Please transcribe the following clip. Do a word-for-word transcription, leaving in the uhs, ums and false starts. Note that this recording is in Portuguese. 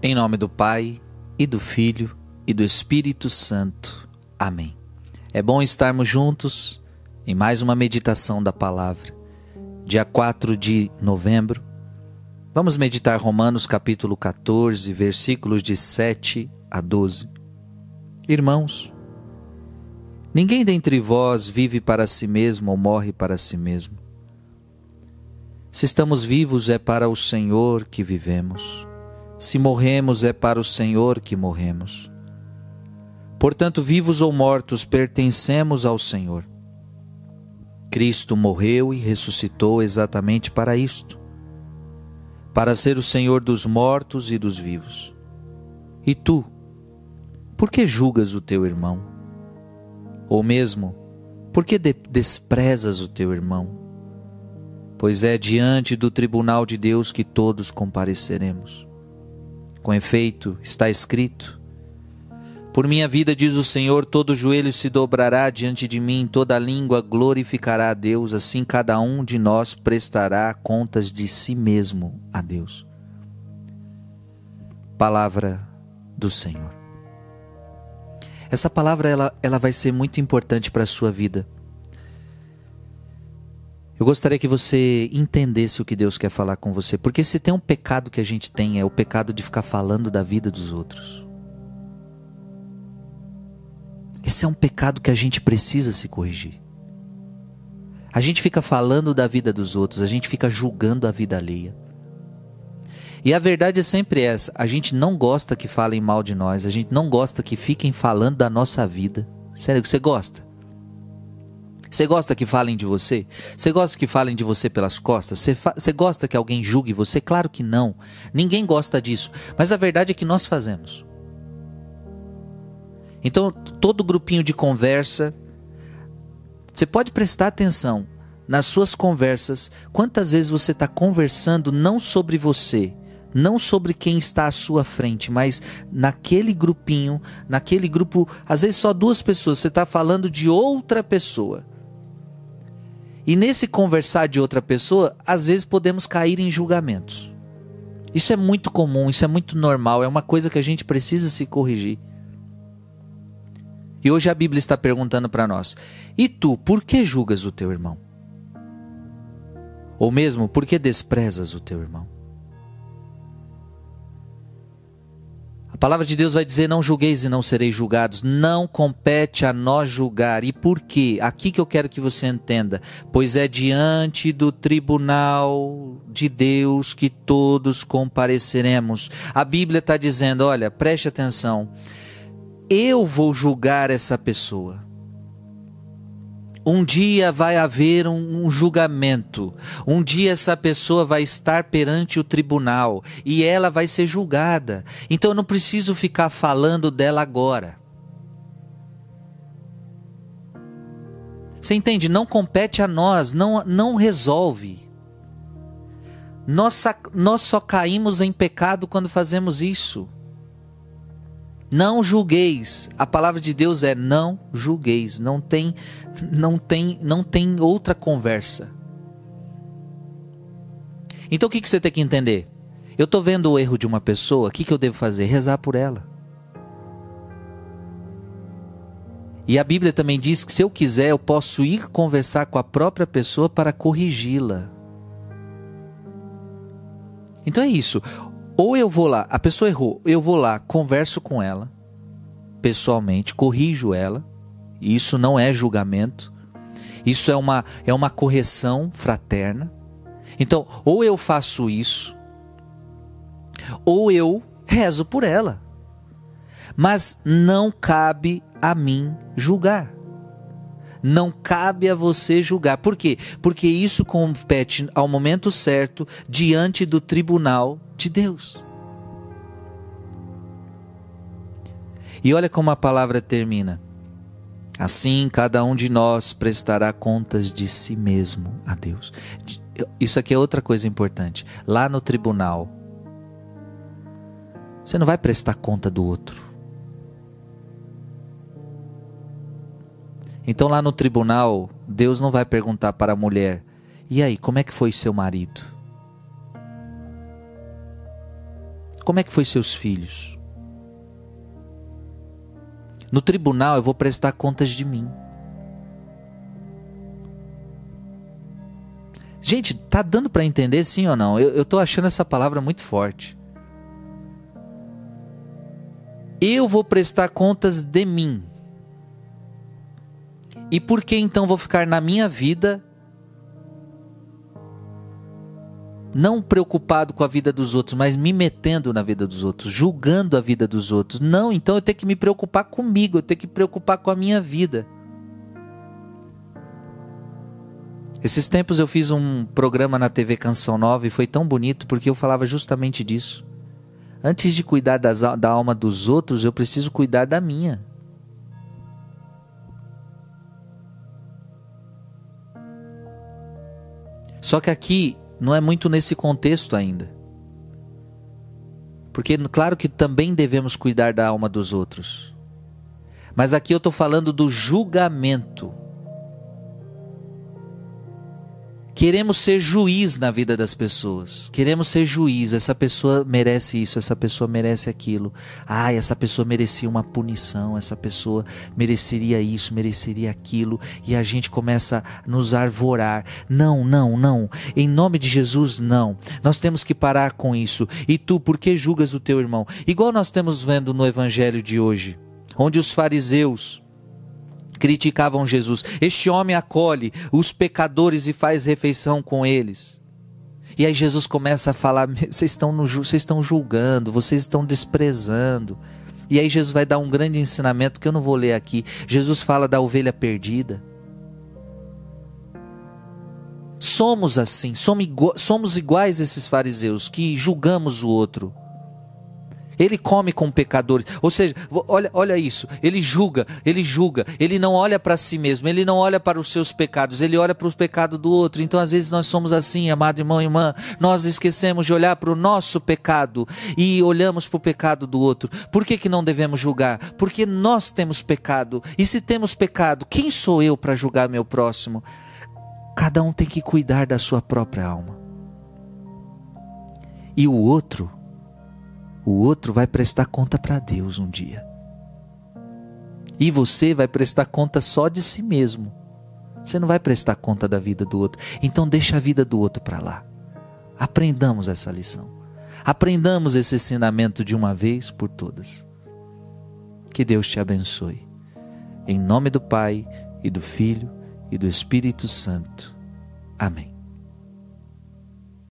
Em nome do Pai, e do Filho, e do Espírito Santo. Amém. É bom estarmos juntos em mais uma meditação da Palavra. Dia quatro de novembro, vamos meditar Romanos capítulo quatorze, versículos de sete a doze. Irmãos, ninguém dentre vós vive para si mesmo ou morre para si mesmo. Se estamos vivos, é para o Senhor que vivemos. Se morremos, é para o Senhor que morremos. Portanto, vivos ou mortos, pertencemos ao Senhor. Cristo morreu e ressuscitou exatamente para isto, para ser o Senhor dos mortos e dos vivos. E tu, por que julgas o teu irmão? Ou mesmo, por que de- desprezas o teu irmão? Pois é diante do tribunal de Deus que todos compareceremos. Com efeito, está escrito: por minha vida, diz o Senhor, todo joelho se dobrará diante de mim, toda língua glorificará a Deus, assim cada um de nós prestará contas de si mesmo a Deus. Palavra do Senhor. Essa palavra ela, ela vai ser muito importante para a sua vida. Eu gostaria que você entendesse o que Deus quer falar com você. Porque se tem um pecado que a gente tem, é o pecado de ficar falando da vida dos outros. Esse é um pecado que a gente precisa se corrigir. A gente fica falando da vida dos outros, a gente fica julgando a vida alheia. E a verdade é sempre essa: a gente não gosta que falem mal de nós, a gente não gosta que fiquem falando da nossa vida. Sério, você gosta? Você gosta que falem de você? Você gosta que falem de você pelas costas? Você, fa- você gosta que alguém julgue você? Claro que não. Ninguém gosta disso. Mas a verdade é que nós fazemos. Então, todo grupinho de conversa, você pode prestar atenção nas suas conversas. Quantas vezes você está conversando não sobre você, não sobre quem está à sua frente, mas naquele grupinho, naquele grupo, às vezes só duas pessoas, você está falando de outra pessoa. E nesse conversar de outra pessoa, às vezes podemos cair em julgamentos. Isso é muito comum, isso é muito normal, é uma coisa que a gente precisa se corrigir. E hoje a Bíblia está perguntando para nós: e tu, por que julgas o teu irmão? Ou mesmo, por que desprezas o teu irmão? A palavra de Deus vai dizer: não julgueis e não sereis julgados. Não compete a nós julgar. E por quê? Aqui que eu quero que você entenda. Pois é diante do tribunal de Deus que todos compareceremos. A Bíblia está dizendo: olha, preste atenção. Eu vou julgar essa pessoa. Um dia vai haver um, um julgamento. Um dia essa pessoa vai estar perante o tribunal e ela vai ser julgada. Então eu não preciso ficar falando dela agora. Você entende? Não compete a nós, não, não resolve. Nós, nós só caímos em pecado quando fazemos isso. Não julgueis. A palavra de Deus é: não julgueis. Não tem, não tem, não tem outra conversa. Então o que que você tem que entender? Eu estou vendo o erro de uma pessoa, o que que eu devo fazer? Rezar por ela. E a Bíblia também diz que, se eu quiser, eu posso ir conversar com a própria pessoa para corrigi-la. Então é isso. Ou eu vou lá, a pessoa errou, eu vou lá, converso com ela, pessoalmente, corrijo ela. Isso não é julgamento, isso é uma, é uma correção fraterna. Então, ou eu faço isso, ou eu rezo por ela. Mas não cabe a mim julgar. Não cabe a você julgar. Por quê? Porque isso compete ao momento certo, diante do tribunal de Deus. E olha como a palavra termina: assim cada um de nós prestará contas de si mesmo a Deus. Isso aqui é outra coisa importante. Lá no tribunal, você não vai prestar conta do outro. Então lá no tribunal, Deus não vai perguntar para a mulher: e aí, como é que foi seu marido? Como é que foi seus filhos? No tribunal eu vou prestar contas de mim. Gente, tá dando para entender sim ou não? Eu, eu tô achando essa palavra muito forte. Eu vou prestar contas de mim. E por que então vou ficar na minha vida não preocupado com a vida dos outros, mas me metendo na vida dos outros, julgando a vida dos outros? Não, então eu tenho que me preocupar comigo, eu tenho que me preocupar com a minha vida. Esses tempos eu fiz um programa na T V Canção Nova e foi tão bonito porque eu falava justamente disso. Antes de cuidar das, da alma dos outros, eu preciso cuidar da minha. Só que aqui não é muito nesse contexto ainda. Porque claro que também devemos cuidar da alma dos outros. Mas aqui eu estou falando do julgamento. Queremos ser juiz na vida das pessoas. Queremos ser juiz. Essa pessoa merece isso, essa pessoa merece aquilo. Ah, essa pessoa merecia uma punição, essa pessoa mereceria isso, mereceria aquilo. E a gente começa a nos arvorar. Não, não, não. Em nome de Jesus, não. Nós temos que parar com isso. E tu, por que julgas o teu irmão? Igual nós estamos vendo no evangelho de hoje, onde os fariseus criticavam Jesus. Este homem acolhe os pecadores e faz refeição com eles. E aí Jesus começa a falar, vocês estão, no, vocês estão julgando, vocês estão desprezando. E aí Jesus vai dar um grande ensinamento que eu não vou ler aqui. Jesus fala da ovelha perdida. Somos assim, somos iguais a esses fariseus que julgamos o outro. Ele come com pecadores, ou seja, olha, olha isso, ele julga, ele julga, ele não olha para si mesmo, ele não olha para os seus pecados, ele olha para o pecado do outro. Então às vezes nós somos assim, amado irmão e irmã, nós esquecemos de olhar para o nosso pecado e olhamos para o pecado do outro. Por que que não devemos julgar? Porque nós temos pecado, e se temos pecado, quem sou eu para julgar meu próximo? Cada um tem que cuidar da sua própria alma. E o outro... O outro vai prestar conta para Deus um dia. E você vai prestar conta só de si mesmo. Você não vai prestar conta da vida do outro. Então deixa a vida do outro para lá. Aprendamos essa lição. Aprendamos esse ensinamento de uma vez por todas. Que Deus te abençoe. Em nome do Pai, e do Filho, e do Espírito Santo. Amém.